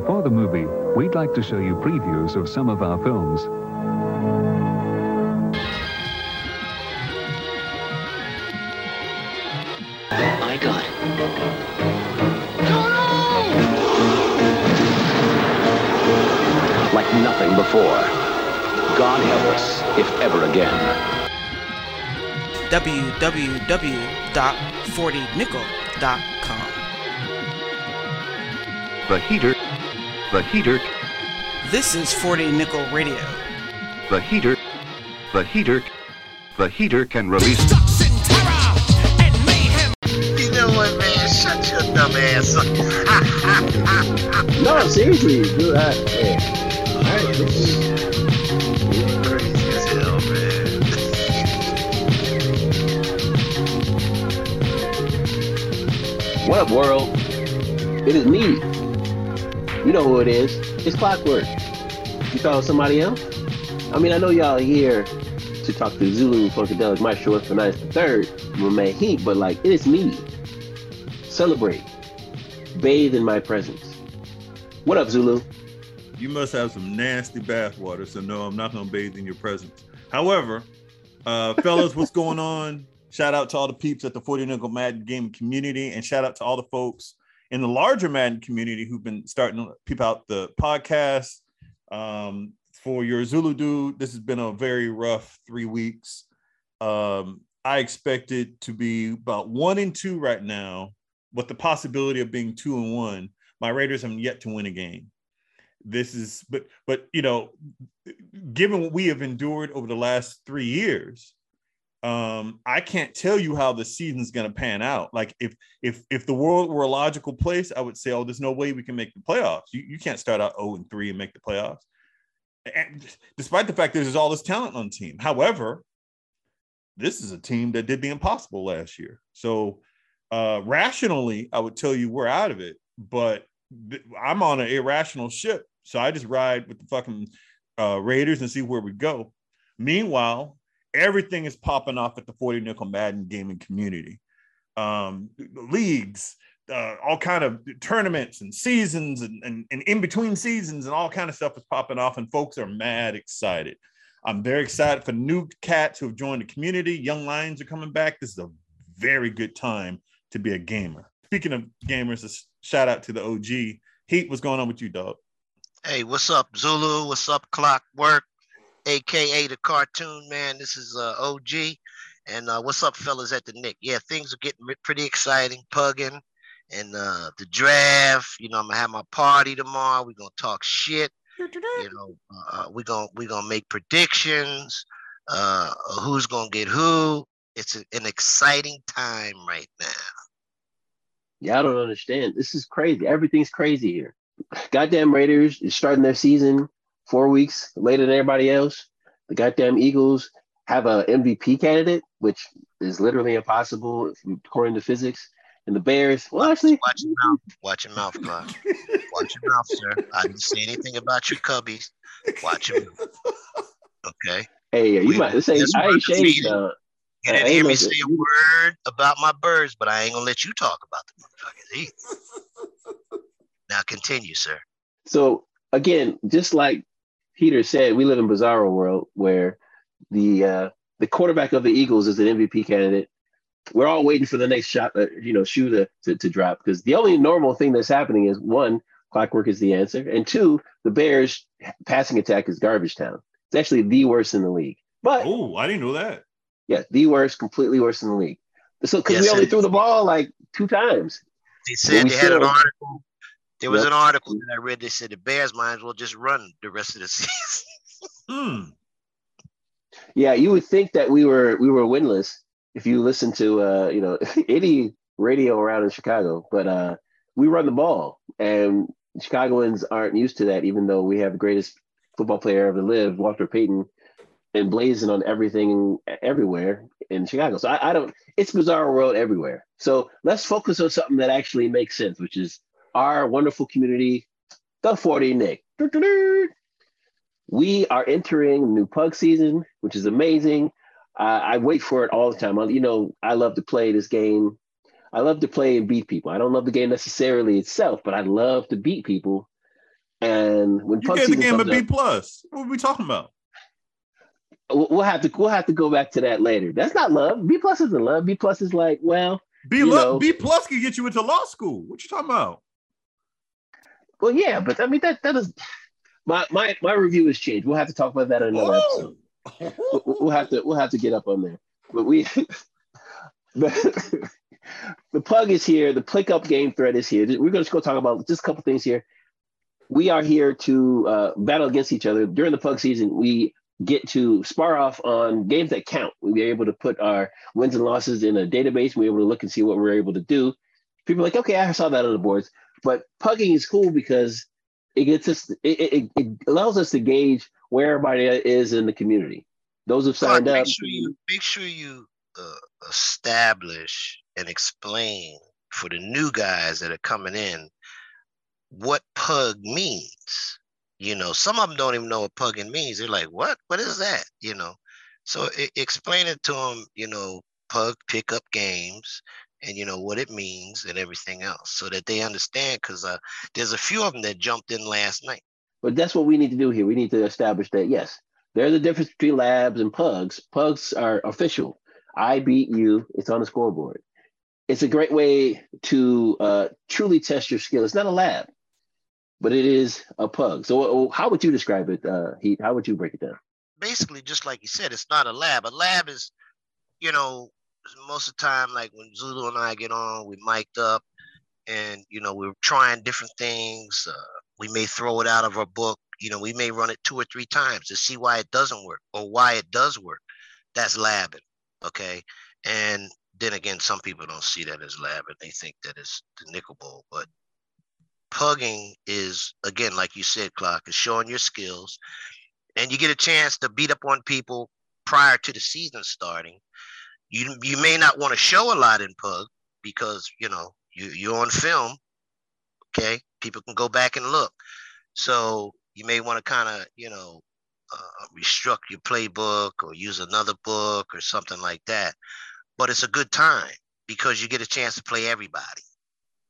Before the movie, we'd like to show you previews of some of our films. Oh my God. Like nothing before. God help us, if ever again. www.40nickel.com. The heater. This is 40 Nickel Radio. The heater can release thoughts in terror and mayhem. You know what, man? Shut your dumb ass up. No, seriously, do that. You're crazy as hell, man. What up, world? It is me. You know who it is. It's Clockwork. You thought it was somebody else? I mean, I know y'all are here to talk to Zulu Funkadelic, my show for nights the third, my man Heat, but like, it is me. Celebrate. Bathe in my presence. What up, Zulu? You must have some nasty bathwater, so no, I'm not going to bathe in your presence. However, fellas, what's going on? Shout out to all the peeps at the 40 Nickel Madden Gaming community, and shout out to all the folks in the larger Madden community who've been starting to peep out the podcast. For your Zulu dude, this has been a very rough 3 weeks. I expect it to be about 1-2 right now, with the possibility of being 2-1. My Raiders have yet to win a game. This is, but you know, given what we have endured over the last 3 years, I can't tell you how the season's going to pan out. Like if the world were a logical place, I would say, oh, there's no way we can make the playoffs. You can't start out 0-3 and make the playoffs. And despite the fact there's all this talent on the team. However, this is a team that did the impossible last year. So rationally, I would tell you we're out of it, but I'm on an irrational ship. So I just ride with the fucking Raiders and see where we go. Meanwhile, everything is popping off at the 40 Nickel Madden gaming community. Leagues, all kind of tournaments and seasons and in-between seasons and all kind of stuff is popping off, and folks are mad excited. I'm very excited for new cats who have joined the community. Young Lions are coming back. This is a very good time to be a gamer. Speaking of gamers, a shout out to the OG. Heat, what's going on with you, dog? Hey, what's up, Zulu? What's up, Clockwork? AKA the cartoon man. This is OG, and what's up, fellas at the Nick? Yeah, things are getting pretty exciting, pugging, and the draft. You know, I'm gonna have my party tomorrow. We're gonna talk shit. You know, we're gonna make predictions. Who's gonna get who? It's an exciting time right now. Yeah, I don't understand. This is crazy. Everything's crazy here. Goddamn Raiders is starting their season 4 weeks later than everybody else. The goddamn Eagles have a MVP candidate, which is literally impossible according to physics. And the Bears, well, actually, watch your mouth, Clark. Watch your mouth, sir. I didn't say anything about your cubbies. Watch your mouth. Okay. Hey, you might say I ain't shady. You didn't hear me say a word about my birds, but I ain't gonna let you talk about the motherfuckers either. Now continue, sir. So again, just like Peter said, we live in bizarro world where the quarterback of the Eagles is an MVP candidate. We're all waiting for the next shot, shoe to drop, because the only normal thing that's happening is, one, Clockwork is the answer, and two, the Bears' passing attack is garbage town. It's actually the worst in the league. But oh, I didn't know that. Yeah, the worst, completely worst in the league. So because we only threw the ball like 2 times. They said they had an article. There was an article that I read that said the Bears might as well just run the rest of the season. Yeah, you would think that we were winless if you listen to any radio around in Chicago, but we run the ball, and Chicagoans aren't used to that. Even though we have the greatest football player ever lived, Walter Payton, and blazing on everything everywhere in Chicago, so I don't. It's bizarre world everywhere. So let's focus on something that actually makes sense, which is our wonderful community, the 40 Nick. We are entering new pug season, which is amazing. I wait for it all the time. I love to play this game. I love to play and beat people. I don't love the game necessarily itself, but I love to beat people. And when you gave the game a B plus, what are we talking about? We'll have to go back to that later. That's not love. B plus isn't love. B plus is like, well, B plus can get you into law school. What you talking about? Well, yeah, but I mean that is my review has changed. We'll have to talk about that in another episode. We'll have to get up on there. But the plug is here. The Plick Up game thread is here. We're going to go talk about just a couple things here. We are here to battle against each other during the plug season. We get to spar off on games that count. We're able to put our wins and losses in a database. We're able to look and see what we're able to do. People are like, okay, I saw that on the boards. But pugging is cool because it gets us. It allows us to gauge where everybody is in the community. Those who've signed up. Make sure you establish and explain for the new guys that are coming in what pug means. You know, some of them don't even know what pugging means. They're like, what? What is that? You know, so explain it to them, you know, pug pickup games and, you know, what it means and everything else so that they understand because there's a few of them that jumped in last night. But that's what we need to do here. We need to establish that, yes, there's a difference between labs and pugs. Pugs are official. I beat you. It's on the scoreboard. It's a great way to truly test your skill. It's not a lab. But it is a pug. So how would you describe it, Heat? How would you break it down? Basically, just like you said, it's not a lab. A lab is, you know, most of the time, like when Zulu and I get on, we're mic'd up and, you know, we're trying different things. We may throw it out of our book. You know, we may run it 2 or 3 times to see why it doesn't work or why it does work. That's labbing, okay? And then again, some people don't see that as labbing. They think that it's the Nickel Bowl, but pugging is, again, like you said, Clock, is showing your skills. And you get a chance to beat up on people prior to the season starting. You may not want to show a lot in pug because, you know, you're on film, okay? People can go back and look. So you may want to kind of, you know, restructure your playbook or use another book or something like that. But it's a good time because you get a chance to play everybody.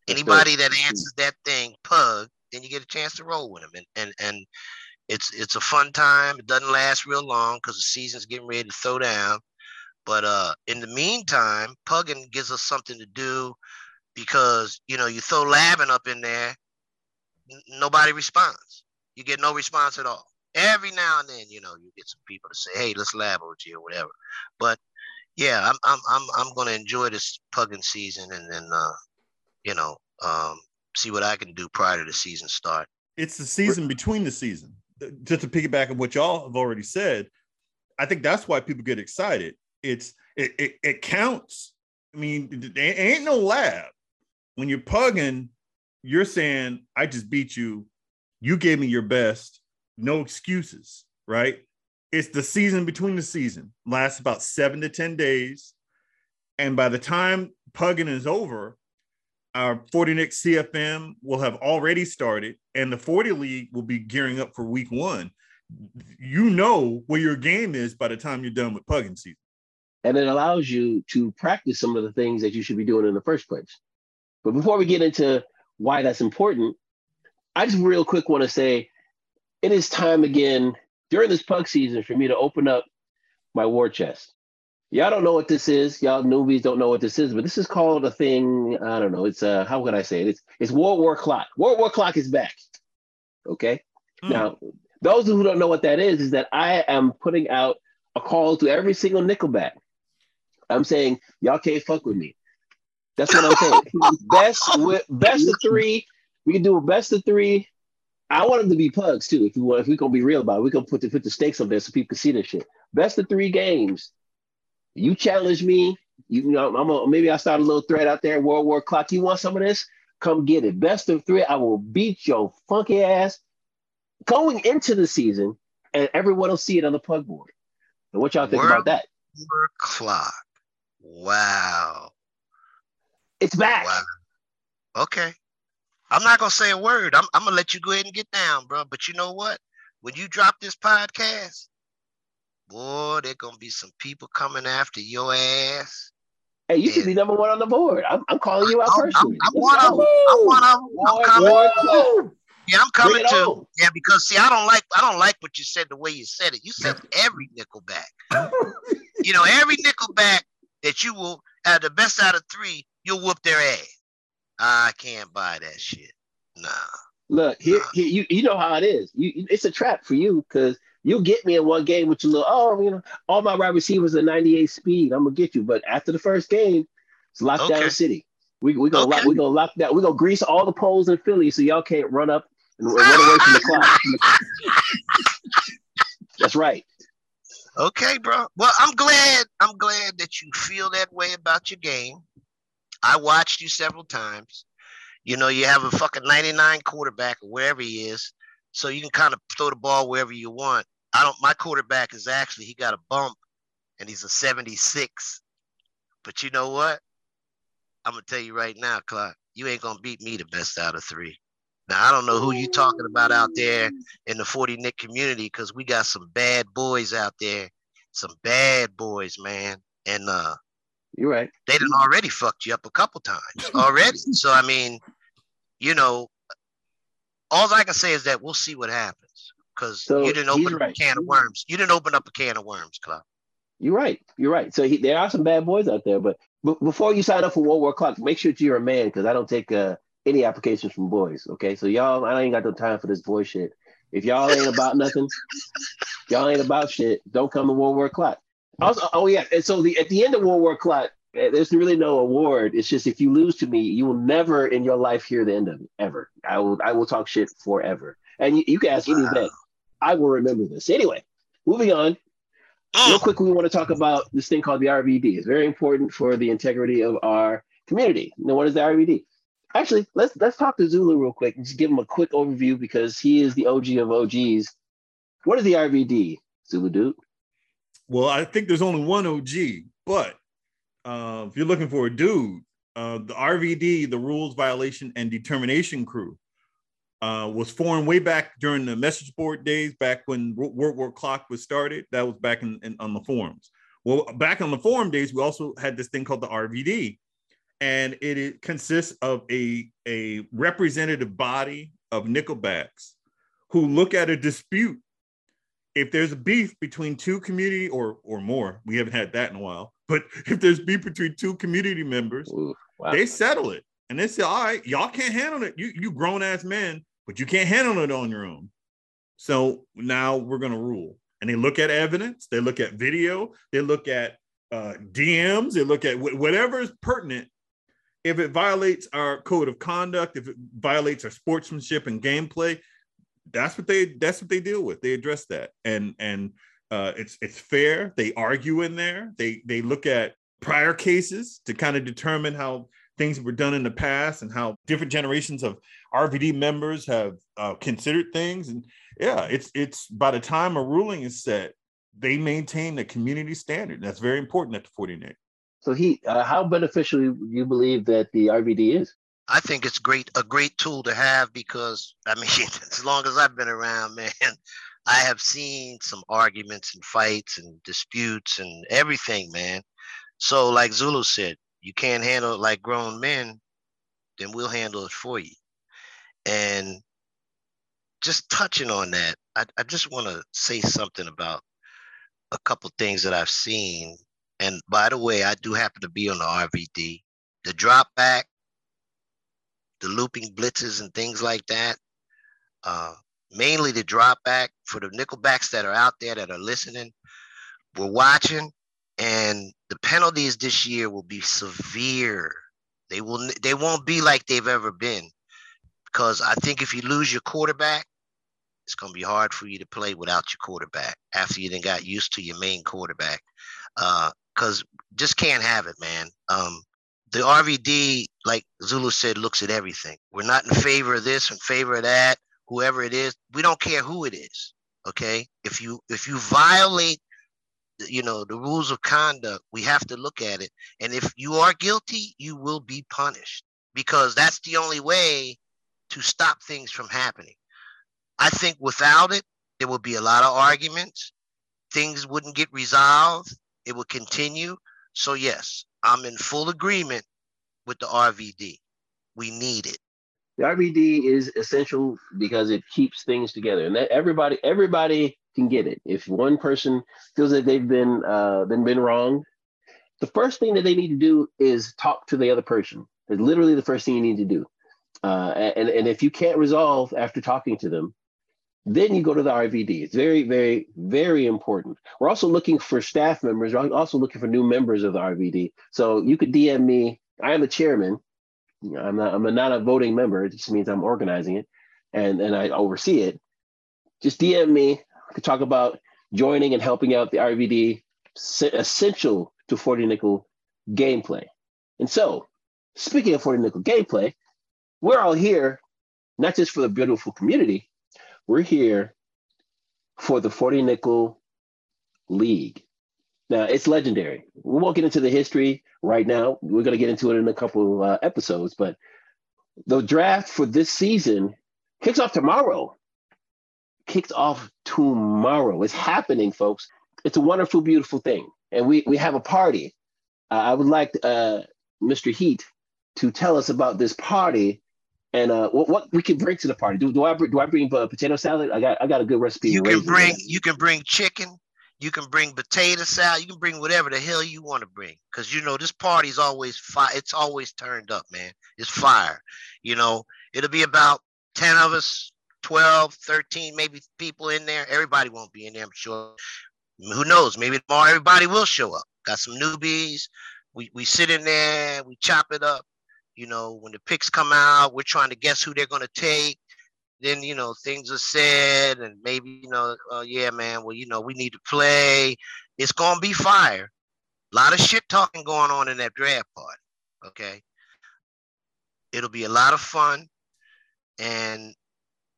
Anybody that answers that thing, pug, then you get a chance to roll with them. And it's a fun time. It doesn't last real long because the season's getting ready to throw down. But in the meantime, pugging gives us something to do because, you know, you throw labbing up in there, nobody responds. You get no response at all. Every now and then, you know, you get some people to say, hey, let's lab with you or whatever. But, yeah, I'm going to enjoy this pugging season and then – you know, see what I can do prior to the season start. It's the season between the season. Just to piggyback on what y'all have already said, I think that's why people get excited. It counts. I mean, there ain't no lab. When you're pugging, you're saying, I just beat you. You gave me your best. No excuses, right? It's the season between the season. Lasts about 7 to 10 days. And by the time pugging is over, our 40 Nick CFM will have already started, and the 40 League will be gearing up for week 1. You know where your game is by the time you're done with pugging season. And it allows you to practice some of the things that you should be doing in the first place. But before we get into why that's important, I just real quick want to say it is time again during this pug season for me to open up my war chest. Y'all don't know what this is. Y'all newbies don't know what this is, but this is called a thing. I don't know. It's how can I say it? It's World War Clock. World War Clock is back. Okay. Now, those who don't know what that is that I am putting out a call to every single Nickelback. I'm saying y'all can't fuck with me. That's what I'm saying. Best of 3. We can do a best of 3. I want them to be pugs too. If we're gonna be real about it, we're gonna put the stakes up there so people can see this shit. Best of 3 games. You challenge me, you know, maybe I start a little thread out there, World War Clock, you want some of this? Come get it. Best of 3, I will beat your funky ass going into the season, and everyone will see it on the pug board. And what y'all think about that? World War Clock. Wow. It's back. Wow. Okay. I'm not going to say a word. I'm going to let you go ahead and get down, bro. But you know what? When you drop this podcast, boy, there's going to be some people coming after your ass. Hey, you should be number 1 on the board. I'm calling you out personally. I'm one of them. I'm coming. Yeah, I'm coming too. Yeah, because see, I don't like what you said the way you said it. You said every Nickelback. You know, every Nickelback that you will, the best out of three, you'll whoop their ass. I can't buy that shit. Nah. Look, here, you know how it is. It's a trap for you because you'll get me in one game with your little, all my wide receivers are 98 speed. I'm gonna get you, but after the first game, it's lockdown city. We're gonna lock down. We're gonna grease all the poles in Philly so y'all can't run up and run away from the clock. That's right. Okay, bro. Well, I'm glad that you feel that way about your game. I watched you several times. You know, you have a fucking 99 quarterback or wherever he is, so you can kind of throw the ball wherever you want. My quarterback is actually, he got a bump and he's a 76. But you know what? I'm going to tell you right now, Clark, you ain't going to beat me the best out of three. Now, I don't know who you're talking about out there in the 40 Nick community, because we got some bad boys out there, some bad boys, man. And you're right. They done already fucked you up a couple times already. So, I mean, you know, all I can say is that we'll see what happens, because you didn't open up a can of worms. You didn't open up a can of worms, Clark. You're right. You're right. So there are some bad boys out there, but before you sign up for World War Clock, make sure that you're a man, because I don't take any applications from boys. Okay, so y'all, I ain't got no time for this boy shit. If y'all ain't about nothing, y'all ain't about shit. Don't come to World War Clock. Also, and so at the end of World War Clock, there's really no award. It's just if you lose to me, you will never in your life hear the end of it ever. I will talk shit forever, and you can ask any bet. I will remember this. Anyway, moving on. Real quick, we want to talk about this thing called the RVD. It's very important for the integrity of our community. Now, what is the RVD? Actually, let's talk to Zulu real quick and just give him a quick overview, because he is the OG of OGs. What is the RVD, Zulu dude? Well, I think there's only one OG, but if you're looking for a dude, the RVD, the Rules, Violation, and Determination Crew, was formed way back during the message board days, back when World War Clock was started. That was back in on the forums. Well, back on the forum days, we also had this thing called the RVD, and it consists of a representative body of Nickelbacks who look at a dispute. If there's a beef between two community or more, we haven't had that in a while, but if there's beef between two community members, they settle it. And they say, all right, y'all can't handle it. You grown-ass men, but you can't handle it on your own. So now we're going to rule. And they look at evidence. They look at video. They look at DMs. They look at whatever is pertinent. If it violates our code of conduct, if it violates our sportsmanship and gameplay, that's what they deal with. They address that. And it's fair. They argue in there. They look at prior cases to kind of determine how things that were done in the past and how different generations of RVD members have considered things. And yeah, it's by the time a ruling is set, they maintain the community standard. That's very important at the 40 Nick. So how beneficial do you believe that the RVD is? I think it's a great tool to have, because I mean, as long as I've been around, man, I have seen some arguments and fights and disputes and everything, man. So like Zulu said, you can't handle it like grown men, then we'll handle it for you. And just touching on that, I just want to say something about a couple things that I've seen. And by the way, I do happen to be on the RVD. The drop back, the looping blitzes and things like that, mainly the drop back for the Nickelbacks that are out there that are listening, we're watching. And the penalties this year will be severe. They won't be like they've ever been, because I think if you lose your quarterback, it's going to be hard for you to play without your quarterback after you then got used to your main quarterback, because just can't have it, man. The RVD, like Zulu said, looks at everything. We're not in favor of this, in favor of that, whoever it is. We don't care who it is, okay? If you violate, you know, the rules of conduct, we have to look at it. And if you are guilty, you will be punished, because that's the only way to stop things from happening. I think without it, there will be a lot of arguments. Things wouldn't get resolved. It would continue. So yes, I'm in full agreement with the RVD. We need it. The RVD is essential because it keeps things together, and that everybody can get it. If one person feels that they've been wronged, the first thing that they need to do is talk to the other person. It's literally the first thing you need to do. And if you can't resolve after talking to them, then you go to the RVD. It's very, very, very important. We're also looking for staff members. We're also looking for new members of the RVD. So you could DM me. I am the chairman. I'm not a voting member. It just means I'm organizing it and I oversee it. Just DM me. I could talk about joining and helping out the RVD, essential to 40 Nickel gameplay. And so, speaking of 40 Nickel gameplay, we're all here, not just for the beautiful community, we're here for the 40 Nickel League. Now, it's legendary. We won't get into the history right now. We're going to get into it in a couple of episodes, but the draft for this season kicks off tomorrow. It's happening, folks. It's a wonderful, beautiful thing. And we have a party. I would like Mr. Heat to tell us about this party and what we can bring to the party. Do I bring potato salad? I got a good recipe. You can bring chicken. You can bring potato salad. You can bring whatever the hell you want to bring, because you know this party's always fire. It's always turned up, man. It's fire. You know, it'll be about 10 of us, 12, 13, maybe people in there. Everybody won't be in there, I'm sure. Who knows? Maybe tomorrow everybody will show up. Got some newbies. We sit in there. We chop it up. You know, when the picks come out, we're trying to guess who they're going to take. Then, you know, things are said and maybe, you know, yeah, man, well, you know, we need to play. It's going to be fire. A lot of shit talking going on in that draft party, okay? It'll be a lot of fun. And,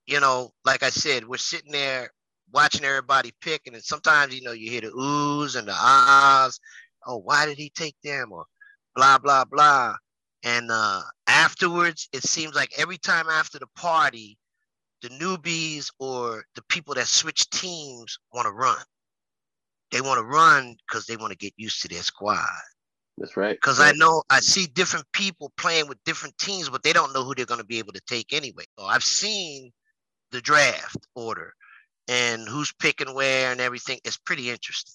you know, like I said, we're sitting there watching everybody pick. And then sometimes, you know, you hear the oohs and the ahs. Oh, why did he take them? Or blah, blah, blah. And afterwards, it seems like every time after the party, the newbies or the people that switch teams want to run. They want to run because they want to get used to their squad. That's right. Because I know I see different people playing with different teams, but they don't know who they're going to be able to take anyway. So I've seen the draft order and who's picking where and everything. It's pretty interesting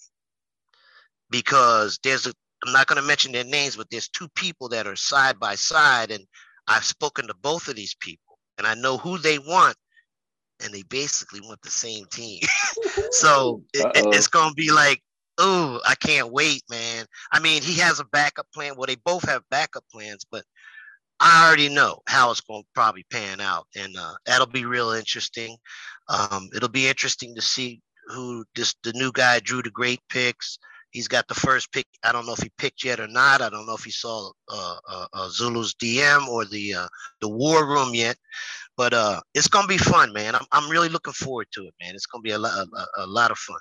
because I'm not going to mention their names, but there's two people that are side by side, and I've spoken to both of these people, and I know who they want. And they basically want the same team. So it's going to be like, oh, I can't wait, man. I mean, he has a backup plan. Well, they both have backup plans, but I already know how it's going to probably pan out. And that'll be real interesting. It'll be interesting to see who the new guy, Drew the Great, picks. He's got the first pick. I don't know if he picked yet or not. I don't know if he saw Zulu's DM or the war room yet. But it's going to be fun, man. I'm really looking forward to it, man. It's going to be a lot of fun.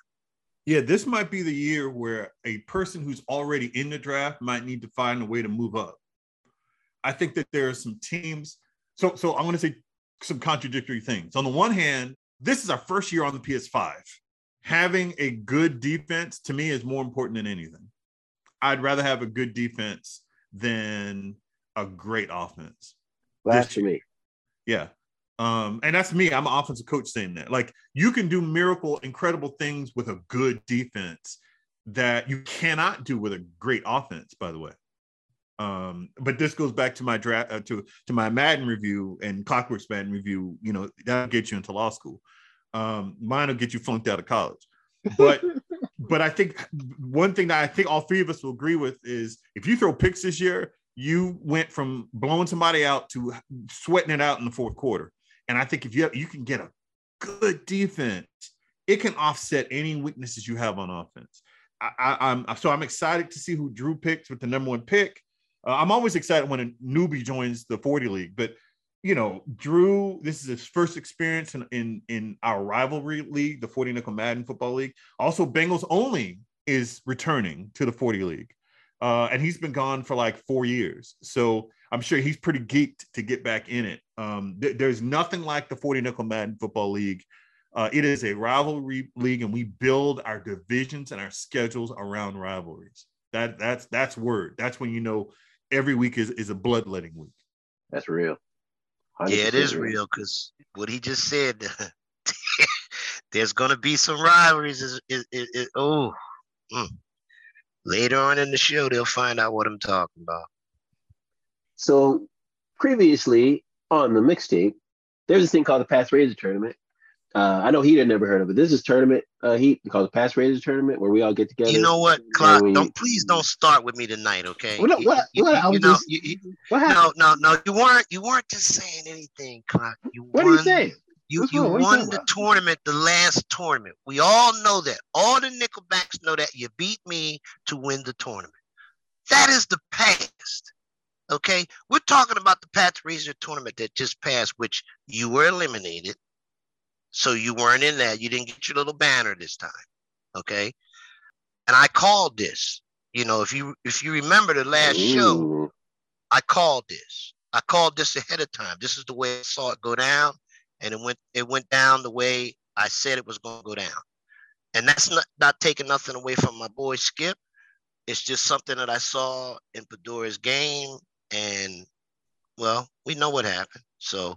Yeah, this might be the year where a person who's already in the draft might need to find a way to move up. I think that there are some teams. So I'm going to say some contradictory things. On the one hand, this is our first year on the PS5. Having a good defense to me is more important than anything. I'd rather have a good defense than a great offense. That's to me. Yeah. And that's me. I'm an offensive coach saying that. Like, you can do incredible things with a good defense that you cannot do with a great offense, by the way. But this goes back to my draft, to my Madden review and Clockwork's Madden review. You know, that'll get you into law school. Mine will get you flunked out of college, but I think one thing that I think all three of us will agree with is if you throw picks this year, you went from blowing somebody out to sweating it out in the fourth quarter. And I think if you can get a good defense, it can offset any weaknesses you have on offense. I'm excited to see who Drew picks with the number one pick. I'm always excited when a newbie joins the 40 league, but you know, Drew, this is his first experience in our rivalry league, the 40 Nickel Madden Football League. Also, Bengals only is returning to the 40 league. And he's been gone for like 4 years. So I'm sure he's pretty geeked to get back in it. There's nothing like the 40 Nickel Madden Football League. It is a rivalry league, and we build our divisions and our schedules around rivalries. That's word. That's when you know every week is a bloodletting week. That's real. 100%. Yeah, it is real because what he just said, there's going to be some rivalries. Later on in the show, they'll find out what I'm talking about. So previously on the mixtape, there's this thing called the Pass Razor Tournament. I know Heat had never heard of it. This is tournament Heat called the Pass Razor Tournament where we all get together. You know what, Clark? Please don't start with me tonight, okay? What happened? No. You weren't just saying anything, Clark. You won the tournament, the last tournament. We all know that. All the Nickelbacks know that. You beat me to win the tournament. That is the past. Okay, we're talking about the Pass Razor Tournament that just passed, which you were eliminated. So you weren't in there. You didn't get your little banner this time, okay? And I called this. You know, if you remember the last show, I called this ahead of time. This is the way I saw it go down, and it went down the way I said it was going to go down. And that's not taking nothing away from my boy Skip. It's just something that I saw in Pedroia's game, and well, we know what happened. So.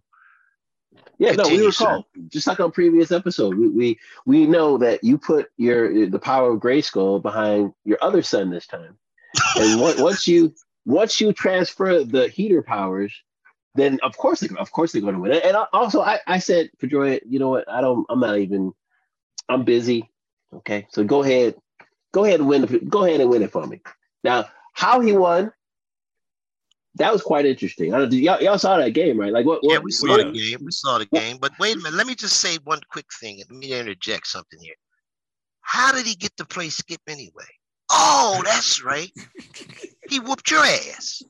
Yeah, continue, no, we recall, sir. Just like on previous episode, we know that you put the power of Grayskull behind your other son this time, and once you transfer the heater powers, then of course they're going to win. And I said, Pedroia, you know what? I'm busy. Okay, so go ahead and win it for me. Now, how he won. That was quite interesting. I don't know, y'all saw that game, right? Like, what? Yeah, we saw the game. But wait a minute. Let me just say one quick thing. Let me interject something here. How did he get to play Skip anyway? Oh, that's right. He whooped your ass.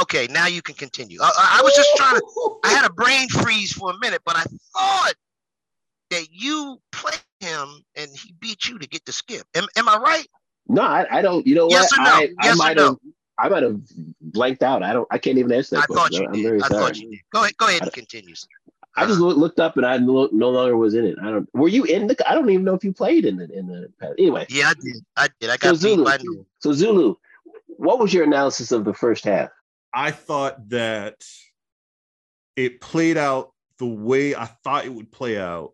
Okay, now you can continue. I was just trying to. I had a brain freeze for a minute, but I thought that you played him and he beat you to get to Skip. Am I right? No, I don't. You know what? Yes or no? I might have blanked out. I can't even answer that question. I thought you did. Go ahead and continue, sir. I just looked up and I no longer was in it. Were you in the? I don't even know if you played in the anyway. Yeah, I did. I got Zulu. So Zulu, what was your analysis of the first half? I thought that it played out the way I thought it would play out.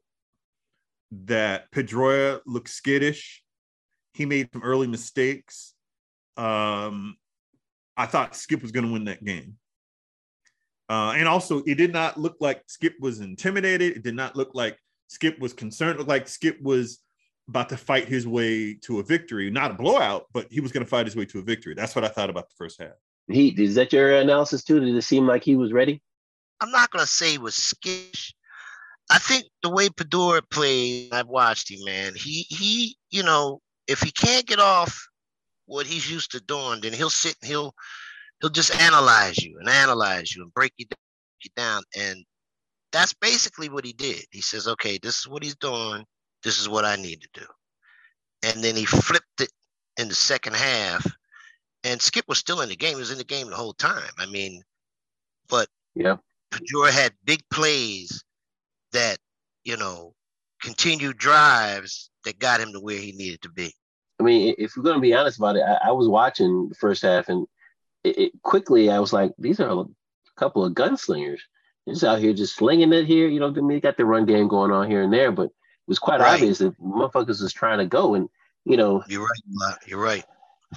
That Pedroia looked skittish. He made some early mistakes. I thought Skip was going to win that game. And also, it did not look like Skip was intimidated. It did not look like Skip was concerned. It looked like Skip was about to fight his way to a victory. Not a blowout, but he was going to fight his way to a victory. That's what I thought about the first half. Heat, is that your analysis too? Did it seem like he was ready? I'm not going to say he was skittish. I think the way Pedroia played, I've watched him, man. He, you know, if he can't get off what he's used to doing, then he'll sit and he'll just analyze you and break you down. And that's basically what he did. He says, okay, this is what he's doing. This is what I need to do. And then he flipped it in the second half, and Skip was still in the game. He was in the game the whole time. I mean, but yeah, Pedroia had big plays that, you know, continued drives that got him to where he needed to be. I mean, if we're going to be honest about it, I was watching the first half, and quickly I was like, these are a couple of gunslingers. They're just out here just slinging it here. You know, they got the run game going on here and there, but it was quite obvious that motherfuckers was trying to go. And, you know. You're right.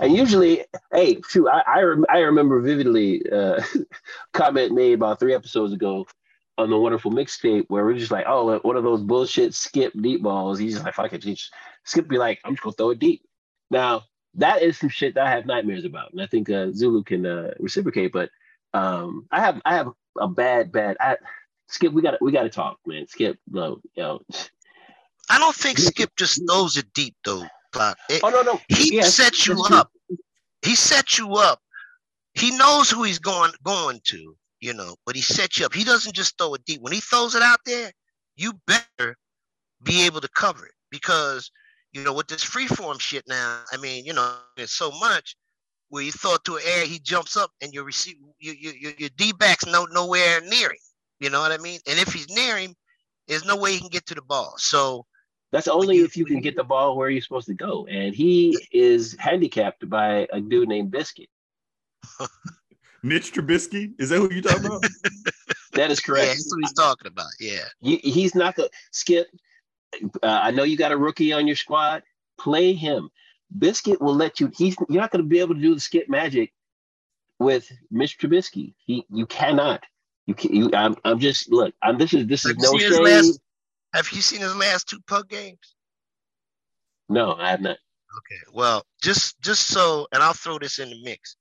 And usually, hey, shoot, I remember vividly a comment made about 3 episodes ago on the wonderful mixtape where we're just like, oh, one of those bullshit Skip deep balls. He's just like, fuck it. Skip be like, I'm just going to throw it deep. Now, that is some shit that I have nightmares about, and I think Zulu can reciprocate. But I have a bad. Skip, we gotta talk, man. Skip, bro, yo. I don't think Skip just throws it deep though. No. He sets you up. He sets you up. He knows who he's going to, you know. But he sets you up. He doesn't just throw it deep. When he throws it out there, you better be able to cover it because. You know, with this freeform shit now, I mean, you know, there's so much where you throw it to an air, he jumps up, and your D-back's nowhere near him. You know what I mean? And if he's near him, there's no way he can get to the ball. So that's only if you can get the ball where you're supposed to go. And he is handicapped by a dude named Biscuit. Mitch Trubisky? Is that who you're talking about? That is correct. Yeah, that's what he's talking about. Yeah. He's not going to skip. I know you got a rookie on your squad. Play him. Biscuit will let you. You're not going to be able to do the Skip magic with Mitch Trubisky. You cannot. You I'm just look. This is no shame. Have you seen his last two puck games? No, I have not. Okay, well, just so, and I'll throw this in the mix,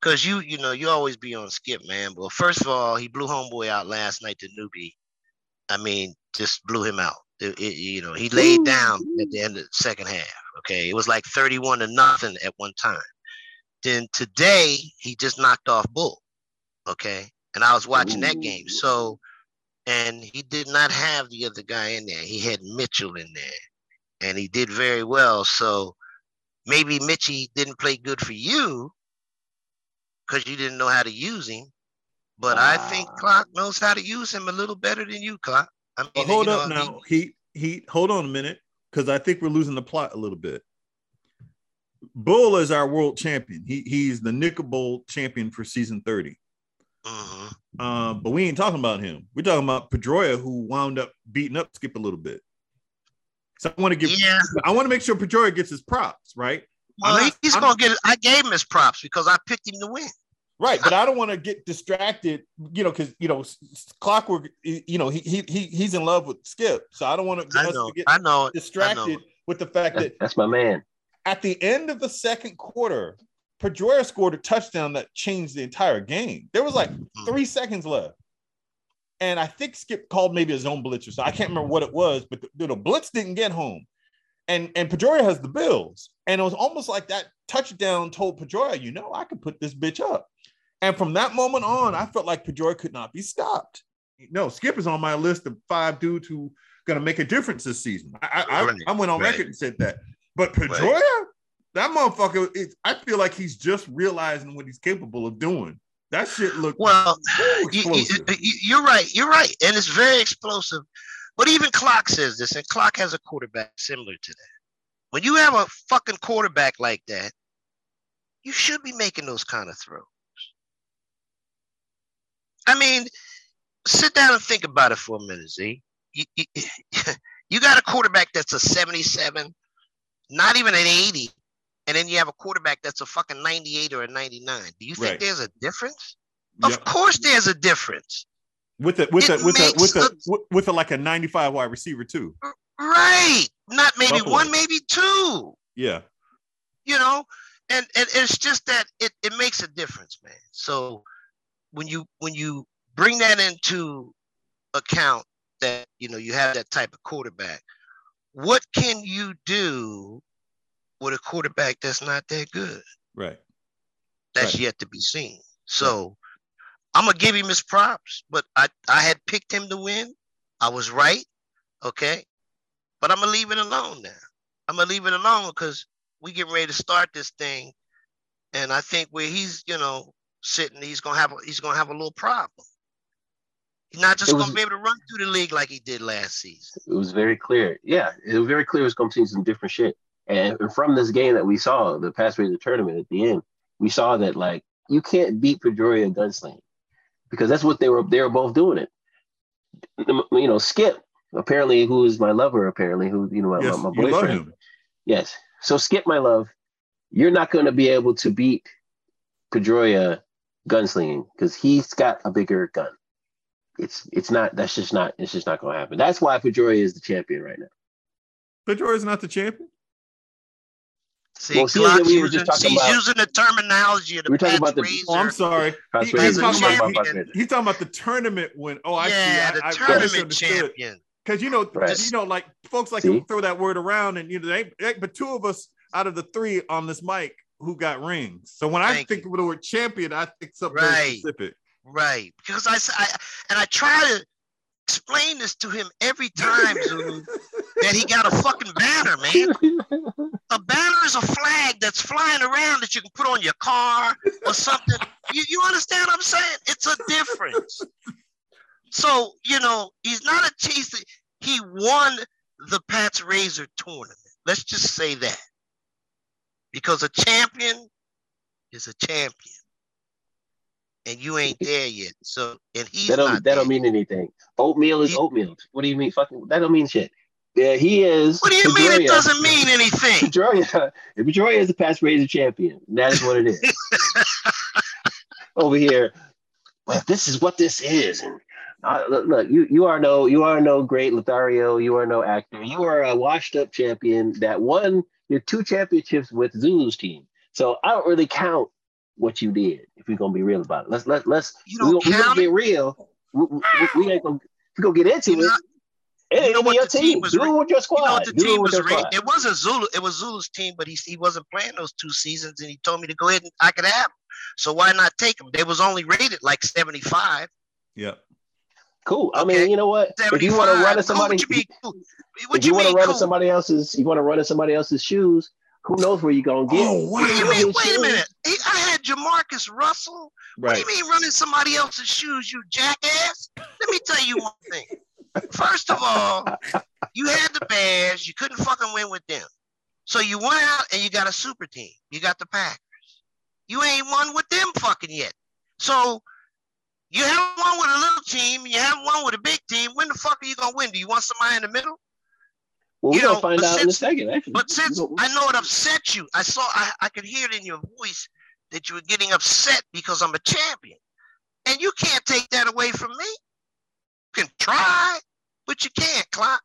because you always be on Skip, man. Well, first of all, he blew homeboy out last night, the newbie. I mean, just blew him out. He laid down at the end of the second half. Okay, it was like 31-0 at one time. Then today he just knocked off Bull. Okay, and I was watching that game. So, and he did not have the other guy in there. He had Mitchell in there. And he did very well. So maybe Mitchie didn't play good for you because you didn't know how to use him. But I think Clock knows how to use him a little better than you, Clock. I mean, well, hold up now. He hold on a minute, because I think we're losing the plot a little bit. Bull is our world champion. He's the Nickel Bowl champion for season 30. Uh-huh. But we ain't talking about him. We're talking about Pedroia, who wound up beating up Skip a little bit. So I want to make sure Pedroia gets his props, right? Well, I gave him his props because I picked him to win. Right, but I don't want to get distracted, because Clockwork, he's in love with Skip, so I don't want to get distracted with the fact that that's my man. At the end of the second quarter, Pedroia scored a touchdown that changed the entire game. There was like 3 seconds left. And I think Skip called maybe a zone blitz or so. I can't remember what it was, but the blitz didn't get home. And Pedroia has the Bills. And it was almost like that touchdown told Pedroia, I could put this bitch up. And from that moment on, I felt like Pedroia could not be stopped. No, Skip is on my list of 5 dudes who are going to make a difference this season. I went on record and said that. But Pedroia, that motherfucker, I feel like he's just realizing what he's capable of doing. That shit looked you're right. You're right. And it's very explosive. But even Clock says this, and Clock has a quarterback similar to that. When you have a fucking quarterback like that, you should be making those kind of throws. I mean, sit down and think about it for a minute, Z. You got a quarterback that's a 77, not even an 80. And then you have a quarterback that's a fucking 98 or a 99. Do you think there's a difference? Yep. Of course, there's a difference. With like a 95 wide receiver too. Right? Not maybe Buffalo. One, maybe two. Yeah. And it's just that it makes a difference, man. So when you bring that into account that you have that type of quarterback, what can you do with a quarterback that's not that good? Right. That's yet to be seen. So I'm going to give him his props, but I had picked him to win. I was right. Okay. But I'm going to leave it alone now. I'm going to leave it alone because we getting ready to start this thing. And I think where he's, sitting, he's going to have a little problem. He's not just going to be able to run through the league like he did last season. It was very clear. Yeah. It was very clear. It's going to see some different shit. And from this game that we saw, the Pass Razor Tournament at the end, we saw that, like, you can't beat Pedroia gunslinging because that's what they were both doing it. Skip, apparently, who is my lover, my boyfriend. Love him. Yes. So Skip, my love, you're not going to be able to beat Pedroia gunslinging because he's got a bigger gun. It's just not going to happen. That's why Pedroia is the champion right now. Pedroia is not the champion? See, using the terminology of the Pass Razor. Oh, I'm sorry. He's talking about the tournament win. Oh, I see. Yeah, the tournament champion. Because, like, folks like to throw that word around, and, but two of us out of the three on this mic who got rings. So when I think of the word champion, I think something very specific. Right. Because I try to explain this to him every time, Zulu, that he got a fucking banner, man. A banner is a flag that's flying around that you can put on your car or something. You understand what I'm saying? It's a difference. So, he's not a cheese. He won the Pass Razor Tournament. Let's just say that. Because a champion is a champion. and you ain't there yet. So, and he's that don't mean anything. Oatmeal is oatmeal. What do you mean? Fucking that don't mean shit. Yeah, he is. What do you mean it doesn't mean anything? Pedroia is the Pass Razor champion. That is what it is. Over here, well, this is what this is. And look, you are no great Lothario. You are no actor. You are a washed-up champion that won your 2 championships with Zulu's team. So I don't really count what you did if we're gonna be real about it. Let's we gonna get real. We gonna get into it. You know what your team was? Do with your squad. You know what the team was? It wasn't Zulu. It was Zulu's team, but he wasn't playing those 2 seasons, and he told me to go ahead and I could have him. So why not take him? They was only rated like 75. Yeah. Cool. I mean, you know what? If you want to run in somebody, you want to run in somebody else's shoes. Who knows where you're going to get? Oh, wait a minute. I had Jamarcus Russell. Right. What do you mean running somebody else's shoes, you jackass? Let me tell you one thing. First of all, you had the Bears. You couldn't fucking win with them. So you went out and you got a super team. You got the Packers. You ain't won with them fucking yet. So you haven't won with a little team. You haven't won with a big team. When the fuck are you going to win? Do you want somebody in the middle? Well, we're going to find out in a second, actually. But since I know it upset you, I could hear it in your voice that you were getting upset because I'm a champion. And you can't take that away from me. You can try, but you can't, Clock.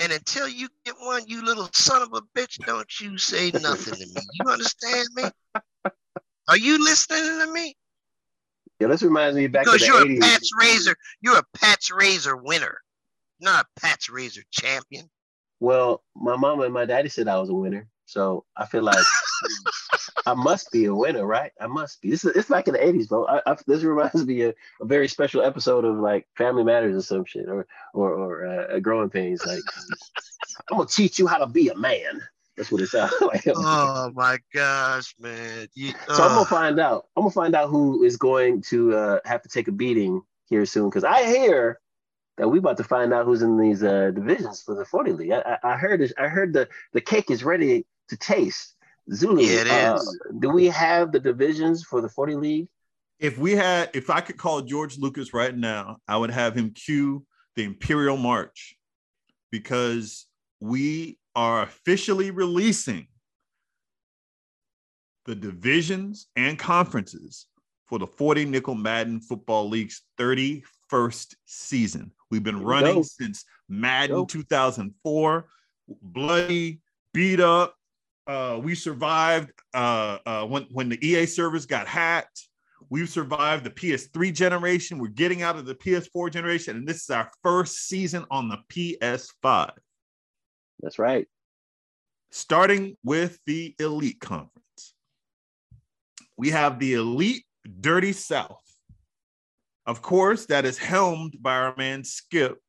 And until you get one, you little son of a bitch, don't you say nothing to me. You understand me? Are you listening to me? Yeah, this reminds me back because to the 80s. You're a Pat's Razor winner. Not a Pat's Razor champion. Well, my mama and my daddy said I was a winner, so I feel like I must be a winner, right? I must be. It's back in the 80s, bro. This reminds me of a very special episode of like Family Matters or some shit, or Growing Pains. Like, I'm gonna teach you how to be a man. That's what it sounds like. Oh my gosh, man! So I'm gonna find out. I'm gonna find out who is going to have to take a beating here soon, because I hear that we about to find out who's in these divisions for the 40 league. I heard this, I heard the cake is ready to taste. Zulu, yeah, it is. Do we have the divisions for the 40 league? If I could call George Lucas right now, I would have him cue the Imperial March, because we are officially releasing the divisions and conferences for the 40 Nickel Madden Football League's 31st season. We've been running since Madden 2004. Bloody, beat up. We survived when the EA servers got hacked. We've survived the PS3 generation. We're getting out of the PS4 generation. And this is our first season on the PS5. That's right. Starting with the Elite Conference. We have the Elite Dirty South. Of course, that is helmed by our man Skip.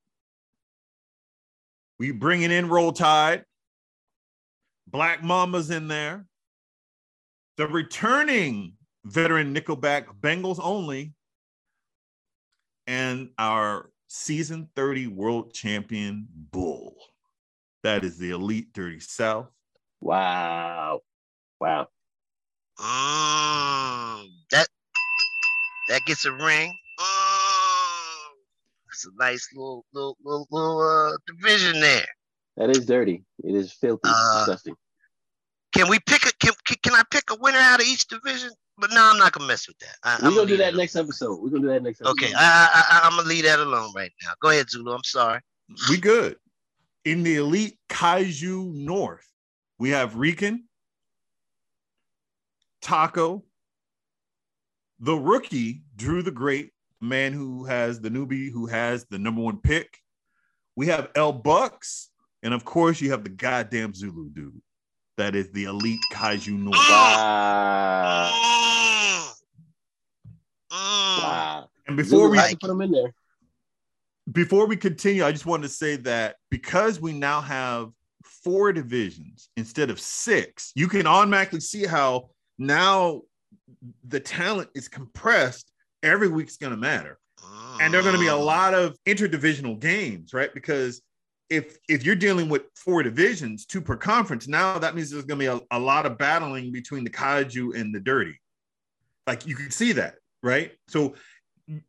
We bringing in Roll Tide. Black Mama's in there. The returning veteran Nickelback, Bengals only. And our season 30 world champion, Bull. That is the Elite Dirty South. Wow. Wow. That gets a ring. It's a nice little division there. That is dirty. It is filthy, disgusting. Can we pick can I pick a winner out of each division? But no, I'm not gonna mess with that. We're gonna do that next episode. Okay, I'm gonna leave that alone right now. Go ahead, Zulu. I'm sorry. We good. In the Elite Kaiju North, we have Rikin, Taco, the rookie Drew the Great, man who has the newbie who has the #1 pick. We have L Bucks, and of course you have the goddamn Zulu dude. That is the Elite Kaiju North. Wow. And before we put them in there, before we continue, I just wanted to say that because we now have 4 divisions instead of 6, you can automatically see how now the talent is compressed. Every week's going to matter. And there are going to be a lot of interdivisional games, right? Because if you're dealing with 4 divisions, 2 per conference, now that means there's going to be a lot of battling between the Kaiju and the Dirty. Like, you can see that. right? So